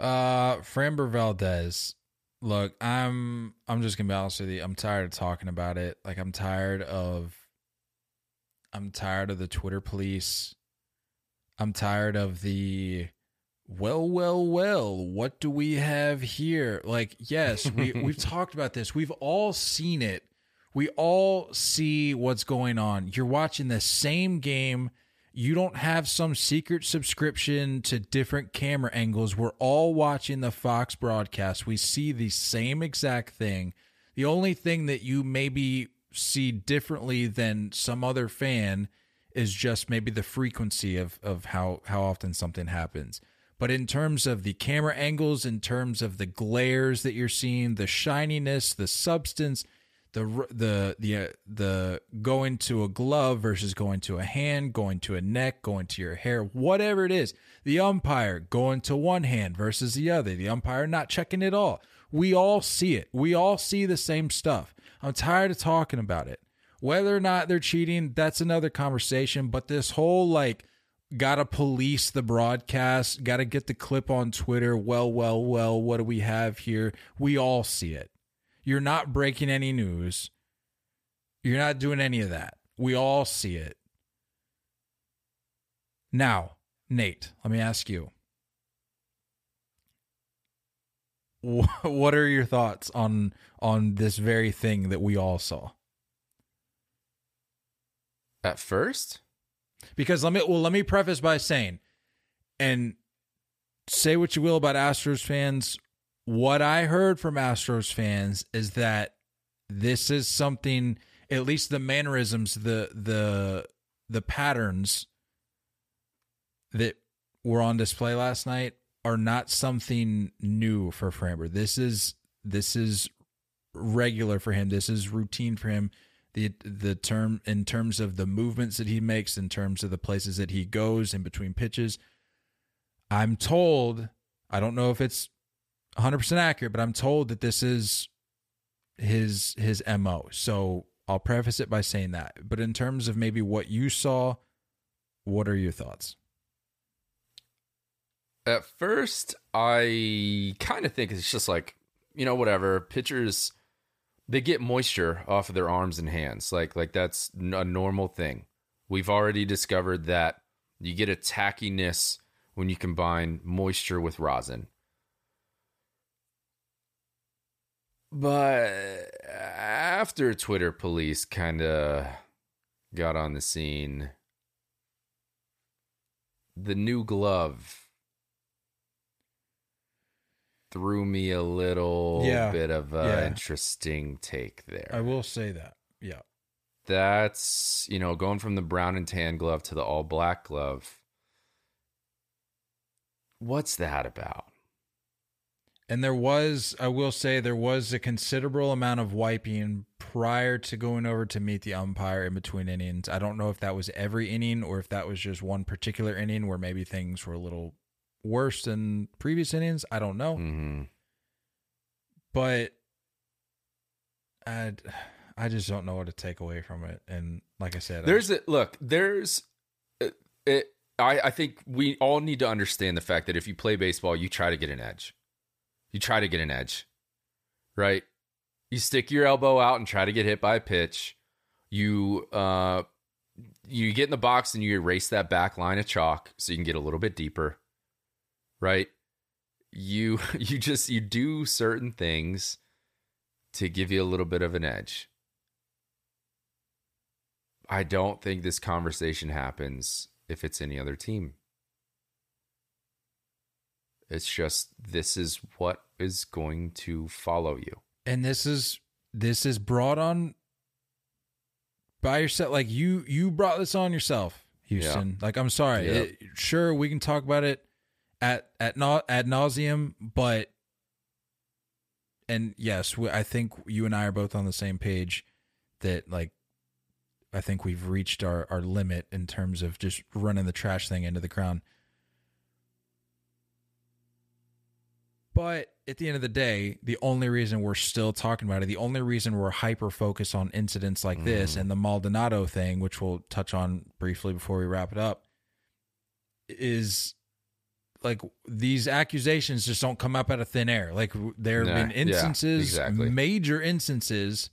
Framber Valdez. Look, I'm just gonna be honest with you. I'm tired of talking about it. Like, I'm tired of the Twitter police. I'm tired of the, well, what do we have here? Like, yes, we've talked about this. We've all seen it. We all see what's going on. You're watching the same game. You don't have some secret subscription to different camera angles. We're all watching the Fox broadcast. We see the same exact thing. The only thing that you maybe see differently than some other fan is just maybe the frequency of how often something happens. But in terms of the camera angles, in terms of the glares that you're seeing, the shininess, the substance, the going to a glove versus going to a hand, going to a neck, going to your hair, whatever it is, the umpire going to one hand versus the other, the umpire not checking at all. We all see it. We all see the same stuff. I'm tired of talking about it. Whether or not they're cheating, that's another conversation. But this whole like, gotta police the broadcast, gotta get the clip on Twitter. Well, what do we have here? We all see it. You're not breaking any news. You're not doing any of that. We all see it. Now, Nate, let me ask you. What are your thoughts on this very thing that we all saw? At first? Because let me preface by saying, and say what you will about Astros fans, what I heard from Astros fans is that this is something, at least the mannerisms, the patterns that were on display last night are not something new for Framber. This is regular for him. This is routine for him. The term in terms of the movements that he makes, in terms of the places that he goes in between pitches. I'm told, I don't know if it's 100% accurate, but I'm told that this is his MO. So I'll preface it by saying that. But in terms of maybe what you saw, what are your thoughts? At first, I kind of think it's just like, whatever. Pitchers, they get moisture off of their arms and hands. Like that's a normal thing. We've already discovered that you get a tackiness when you combine moisture with rosin. But after Twitter police kind of got on the scene, the new glove threw me a little bit of an interesting take there. I will say that. Yeah. That's, going from the brown and tan glove to the all black glove. What's that about? And there was a considerable amount of wiping prior to going over to meet the umpire in between innings. I don't know if that was every inning or if that was just one particular inning where maybe things were a little worse than previous innings. I don't know. Mm-hmm. But I just don't know what to take away from it. And like I said, I think we all need to understand the fact that if you play baseball, you try to get an edge. You try to get an edge, right? You stick your elbow out and try to get hit by a pitch. You get in the box and you erase that back line of chalk so you can get a little bit deeper, right? You do certain things to give you a little bit of an edge. I don't think this conversation happens if it's any other team. It's just, this is what is going to follow you. And this is brought on by yourself. Like you brought this on yourself, Houston. Yeah. Like, I'm sorry. Yeah. Sure, we can talk about it ad nauseum, but, and yes, I think you and I are both on the same page that, like, I think we've reached our limit in terms of just running the trash thing into the ground. But at the end of the day, the only reason we're still talking about it, the only reason we're hyper-focused on incidents like this and the Maldonado thing, which we'll touch on briefly before we wrap it up, is like these accusations just don't come up out of thin air. Like there have been instances, major instances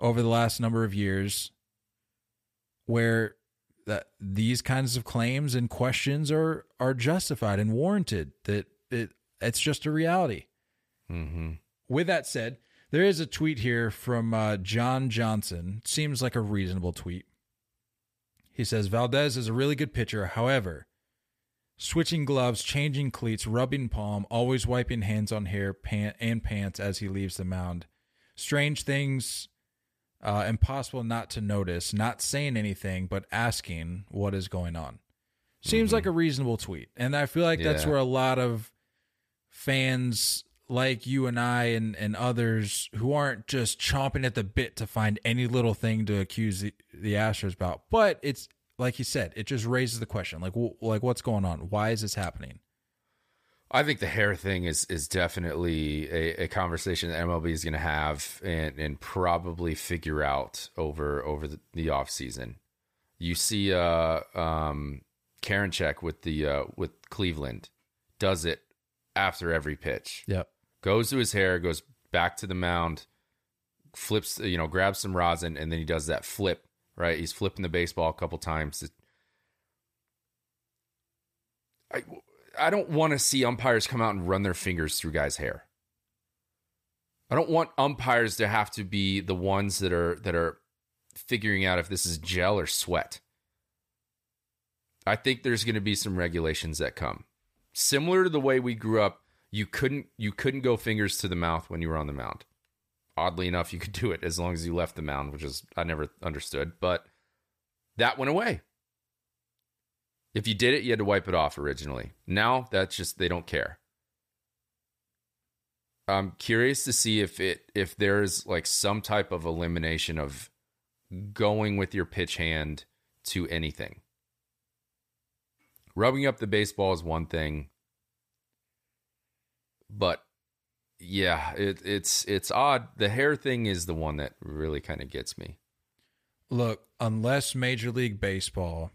over the last number of years where these kinds of claims and questions are justified and warranted, that it's just a reality. Mm-hmm. With that said, there is a tweet here from John Johnson. Seems like a reasonable tweet. He says, Valdez is a really good pitcher. However, switching gloves, changing cleats, rubbing palm, always wiping hands on hair and pants as he leaves the mound. Strange things, impossible not to notice, not saying anything, but asking what is going on. Seems like a reasonable tweet. And I feel like that's where a lot of fans like you and I and others who aren't just chomping at the bit to find any little thing to accuse the Astros about. But it's like you said, it just raises the question, like what's going on? Why is this happening? I think the hair thing is definitely a conversation that MLB is going to have and probably figure out over the off season. You see Karinczak with Cleveland does it after every pitch. Yep. Goes to his hair, goes back to the mound, flips, grabs some rosin, and then he does that flip, right? He's flipping the baseball a couple times. I don't want to see umpires come out and run their fingers through guys' hair. I don't want umpires to have to be the ones that are figuring out if this is gel or sweat. I think there's going to be some regulations that come. Similar to the way we grew up, you couldn't go fingers to the mouth when you were on the mound. Oddly enough, you could do it as long as you left the mound, which is I never understood, but that went away. If you did it, you had to wipe it off originally. Now, that's just, they don't care. I'm curious to see if there's like some type of elimination of going with your pitch hand to anything. Rubbing up the baseball is one thing, but yeah, it's odd. The hair thing is the one that really kind of gets me. Look, unless Major League Baseball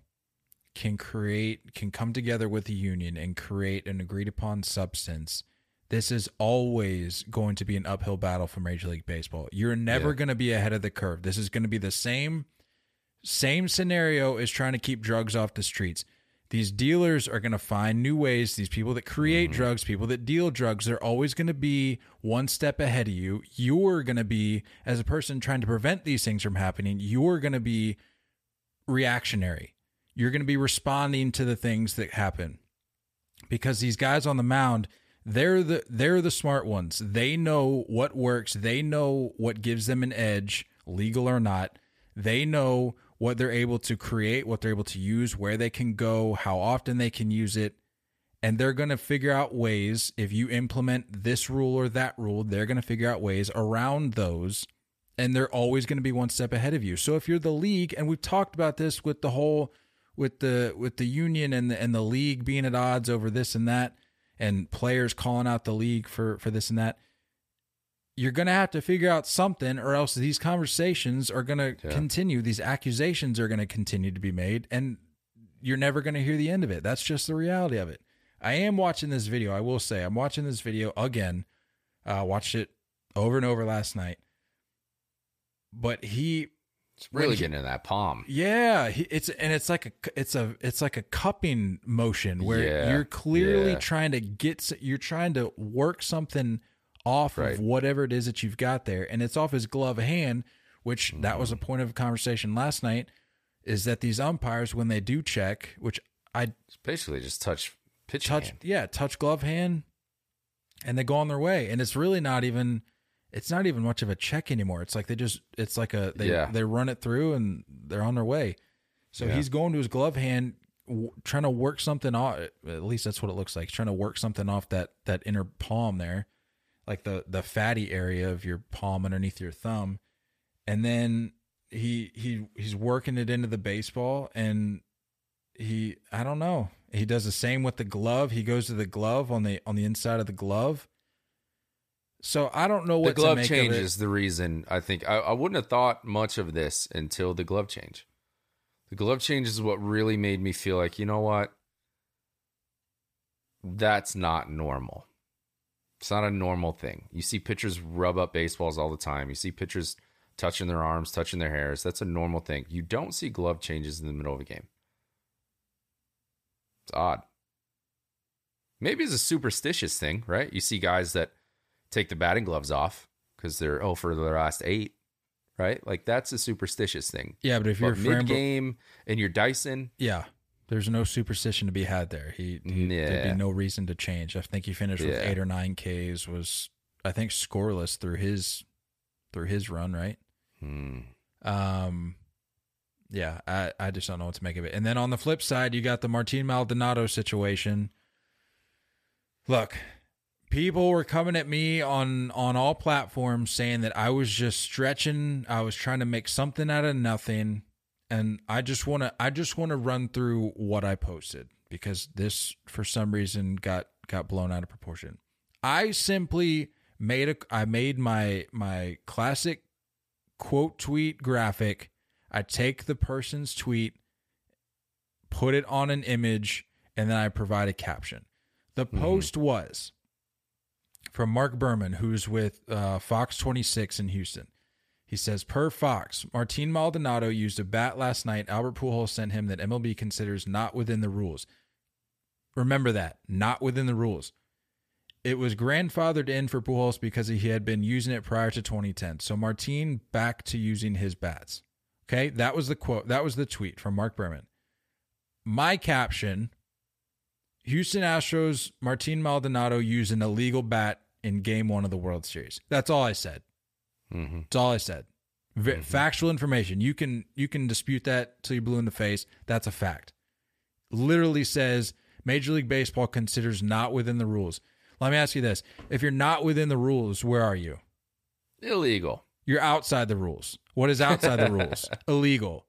can come together with the union and create an agreed upon substance, this is always going to be an uphill battle for Major League Baseball. You're never going to be ahead of the curve. This is going to be the same scenario as trying to keep drugs off the streets. These dealers are going to find new ways. These people that create drugs, people that deal drugs, they're always going to be one step ahead of you. You're going to be, as a person trying to prevent these things from happening, you're going to be reactionary. You're going to be responding to the things that happen, because these guys on the mound, they're the smart ones. They know what works. They know what gives them an edge, legal or not. They know what they're able to create, what they're able to use, where they can go, how often they can use it. And they're going to figure out ways, if you implement this rule or that rule, they're going to figure out ways around those. And they're always going to be one step ahead of you. So if you're the league, and we've talked about this with the whole with the union and the league being at odds over this and that, and players calling out the league for this and that, you're going to have to figure out something, or else these conversations are going to continue. These accusations are going to continue to be made, and you're never going to hear the end of it. That's just the reality of it. I am watching this video. I will say I'm watching this video again. Watched it over and over last night, but it's really getting into that palm. Yeah, it's like a cupping motion where you're clearly trying to work something off of whatever it is that you've got there. And it's off his glove hand, which that was a point of conversation last night, is that these umpires, when they do check, which it's basically just touch pitch hand. Touch glove hand, and they go on their way. And it's really not even much of a check anymore. It's like they run it through and they're on their way. So he's going to his glove hand, trying to work something off. At least that's what it looks like. He's trying to work something off that inner palm there, like the fatty area of your palm underneath your thumb. And then he's working it into the baseball, and I don't know. He does the same with the glove. He goes to the glove on the inside of the glove. So I don't know what the glove to make change of it. Is the reason I think I wouldn't have thought much of this until the glove change. The glove change is what really made me feel like, you know what? That's not normal. It's not a normal thing. You see pitchers rub up baseballs all the time. You see pitchers touching their arms, touching their hairs. That's a normal thing. You don't see glove changes in the middle of a game. It's odd. Maybe it's a superstitious thing, right? You see guys that take the batting gloves off because they're 0 for their last 8, right? Like, that's a superstitious thing. Yeah, but if you're mid-game and you're Dyson... Yeah, there's no superstition to be had there. There'd be no reason to change. I think he finished with 8 or 9 Ks, was, I think, scoreless through his run, right? Yeah, I just don't know what to make of it. And then on the flip side, you got the Martin Maldonado situation. Look, people were coming at me on all platforms saying that I was just stretching. I was trying to make something out of nothing. And I just want to run through what I posted, because this, for some reason, got blown out of proportion. I simply made my classic quote tweet graphic. I take the person's tweet, put it on an image, and then I provide a caption. The post was from Mark Berman, who's with Fox 26 in Houston. He says, per Fox, Martin Maldonado used a bat last night. Albert Pujols sent him that MLB considers not within the rules. Remember that, not within the rules. It was grandfathered in for Pujols because he had been using it prior to 2010. So Martin back to using his bats. Okay, that was the quote. That was the tweet from Mark Berman. My caption, Houston Astros Martin Maldonado used an illegal bat in Game 1 of the World Series. That's all I said. Mm-hmm. That's all I said. Factual information. You can dispute that till you're blue in the face. That's a fact. Literally says Major League Baseball considers not within the rules. Let me ask you this. If you're not within the rules, where are you? Illegal. You're outside the rules. What is outside the rules? Illegal.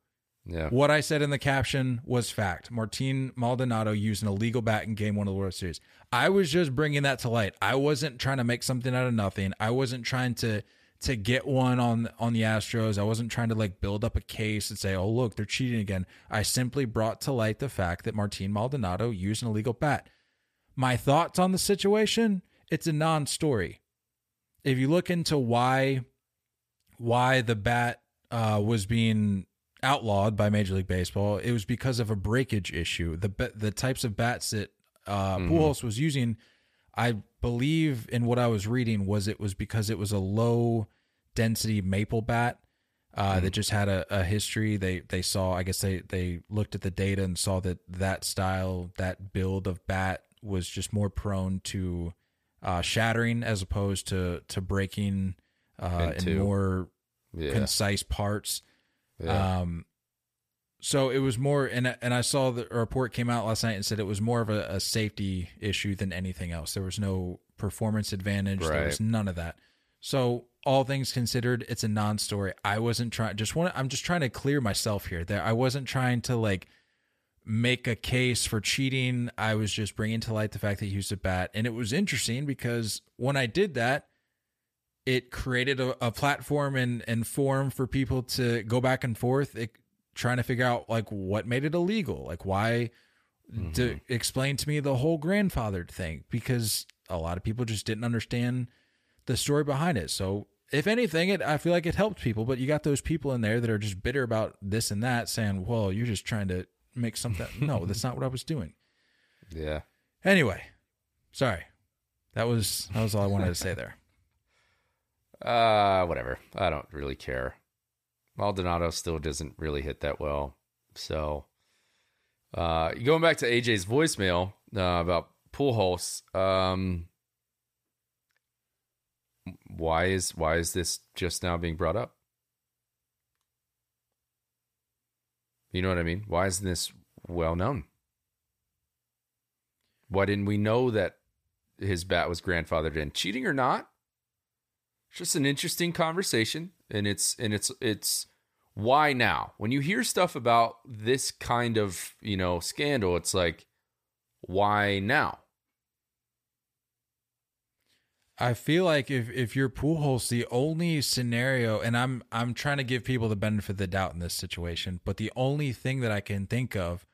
Yeah. What I said in the caption was fact. Martin Maldonado used an illegal bat in Game 1 of the World Series. I was just bringing that to light. I wasn't trying to make something out of nothing. I wasn't trying to get one on the Astros. I wasn't trying to like build up a case and say, oh, look, they're cheating again. I simply brought to light the fact that Martin Maldonado used an illegal bat. My thoughts on the situation, it's a non-story. If you look into why the bat was being outlawed by Major League Baseball, it was because of a breakage issue. The types of bats that Pujols was using, I believe in what I was reading, was because it was a low-density maple bat that just had a history. They saw, I guess they looked at the data and saw that style, that build of bat was just more prone to shattering as opposed to breaking in more concise parts. Yeah. So it was more, and I saw the report came out last night and said it was more of a safety issue than anything else. There was no performance advantage. Right. There was none of that. So all things considered, it's a non-story. I wasn't trying. I'm just trying to clear myself here. I wasn't trying to like make a case for cheating. I was just bringing to light the fact that he used a bat, and it was interesting because when I did that, it created a platform and forum for people to go back and forth. Trying to figure out like what made it illegal, like why. To explain to me the whole grandfathered thing, because a lot of people just didn't understand the story behind it. So if anything, I feel like it helped people. But you got those people in there that are just bitter about this and that, saying, "Well, you're just trying to make something." No, that's not what I was doing. Yeah. Anyway, sorry. That was all I wanted to say there. Whatever. I don't really care. Maldonado still doesn't really hit that well. So going back to AJ's voicemail about Pujols, why is this just now being brought up? You know what I mean? Why isn't this well known? Why didn't we know that his bat was grandfathered in? Cheating or not? It's just an interesting conversation. And it's why now? When you hear stuff about this kind of, scandal, it's like, why now? I feel like if you're Pujols, the only scenario, and I'm trying to give people the benefit of the doubt in this situation, but the only thing that I can think of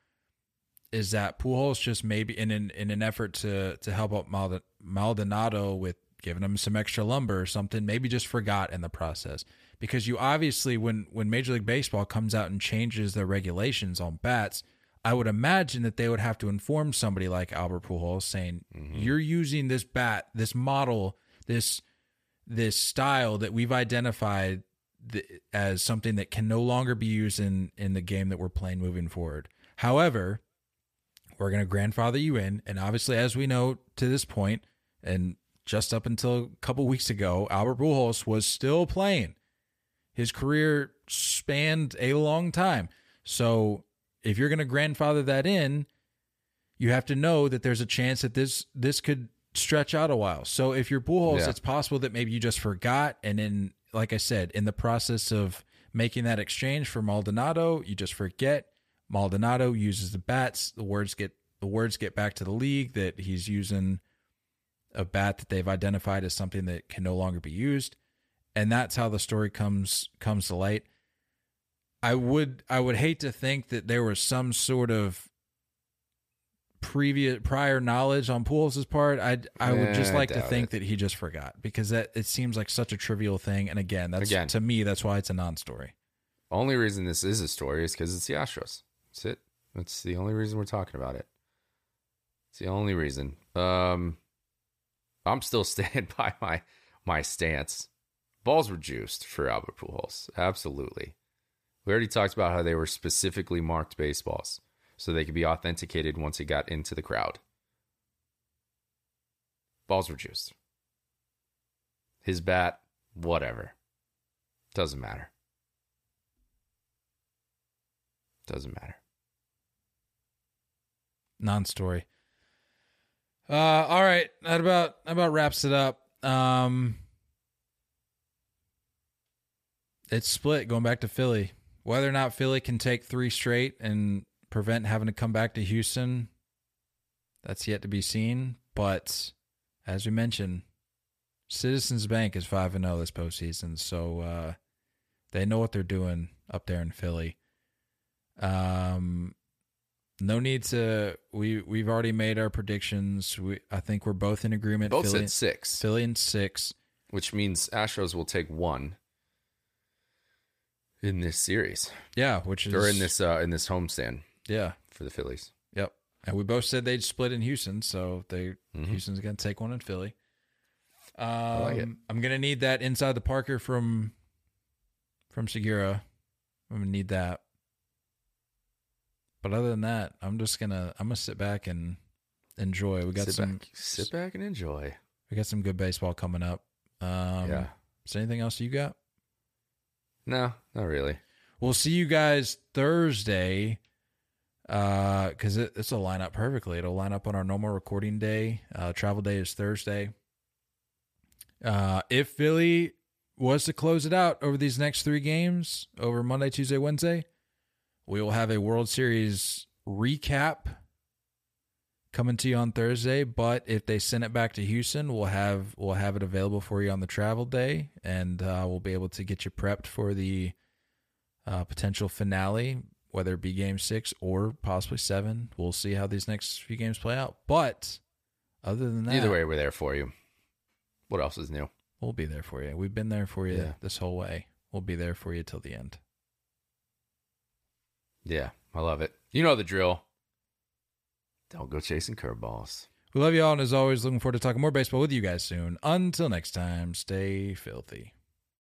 is that Pujols just maybe in an effort to help out Maldonado with giving him some extra lumber or something, maybe just forgot in the process. Because you obviously, when Major League Baseball comes out and changes their regulations on bats, I would imagine that they would have to inform somebody like Albert Pujols saying, you're using this bat, this model, this style that we've identified as something that can no longer be used in the game that we're playing moving forward. However, we're going to grandfather you in. And obviously, as we know to this point, and just up until a couple weeks ago, Albert Pujols was still playing. His career spanned a long time. So if you're going to grandfather that in, you have to know that there's a chance that this could stretch out a while. So if you're Pujols, It's possible that maybe you just forgot. And then, like I said, in the process of making that exchange for Maldonado, you just forget. Maldonado uses the bats. The words get back to the league that he's using a bat that they've identified as something that can no longer be used. And that's how the story comes to light. I would hate to think that there was some sort of prior knowledge on Pujols' part. I would just like to think that he just forgot, because that it seems like such a trivial thing. And again, to me, that's why it's a non-story. Only reason this is a story is because it's the Astros. That's it. That's the only reason we're talking about it. It's the only reason. I'm still standing by my stance. Balls were juiced for Albert Pujols. Absolutely. We already talked about how they were specifically marked baseballs so they could be authenticated once it got into the crowd. Balls were juiced. His bat, whatever. Doesn't matter. Doesn't matter. Non-story. All right. That about wraps it up. It's split going back to Philly. Whether or not Philly can take three straight and prevent having to come back to Houston, that's yet to be seen. But as we mentioned, Citizens Bank is 5-0 this postseason, so they know what they're doing up there in Philly. No need to. We've already made our predictions. I think we're both in agreement. Both said 6. Philly and 6, which means Astros will take 1. In this series. Yeah, which is... Or in this homestand. Yeah. For the Phillies. Yep. And we both said they'd split in Houston, so Houston's going to take one in Philly. I like it. I'm going to need that inside the Parker from Segura. I'm going to need that. But other than that, I'm going to sit back and enjoy. Sit back and enjoy. We got some good baseball coming up. Yeah. Is there anything else you got? No, not really. We'll see you guys Thursday, because it'll line up perfectly. It'll line up on our normal recording day. Travel day is Thursday. If Philly was to close it out over these next 3 games, over Monday, Tuesday, Wednesday, we will have a World Series recap coming to you on Thursday. But if they send it back to Houston, we'll have it available for you on the travel day, and we'll be able to get you prepped for the potential finale, whether it be Game 6 or possibly 7. We'll see how these next few games play out. But other than that, either way, we're there for you. What else is new? We'll be there for you. We've been there for you this whole way. We'll be there for you till the end. Yeah, I love it. You know the drill. Don't go chasing curveballs. We love you all, and as always, looking forward to talking more baseball with you guys soon. Until next time, stay filthy.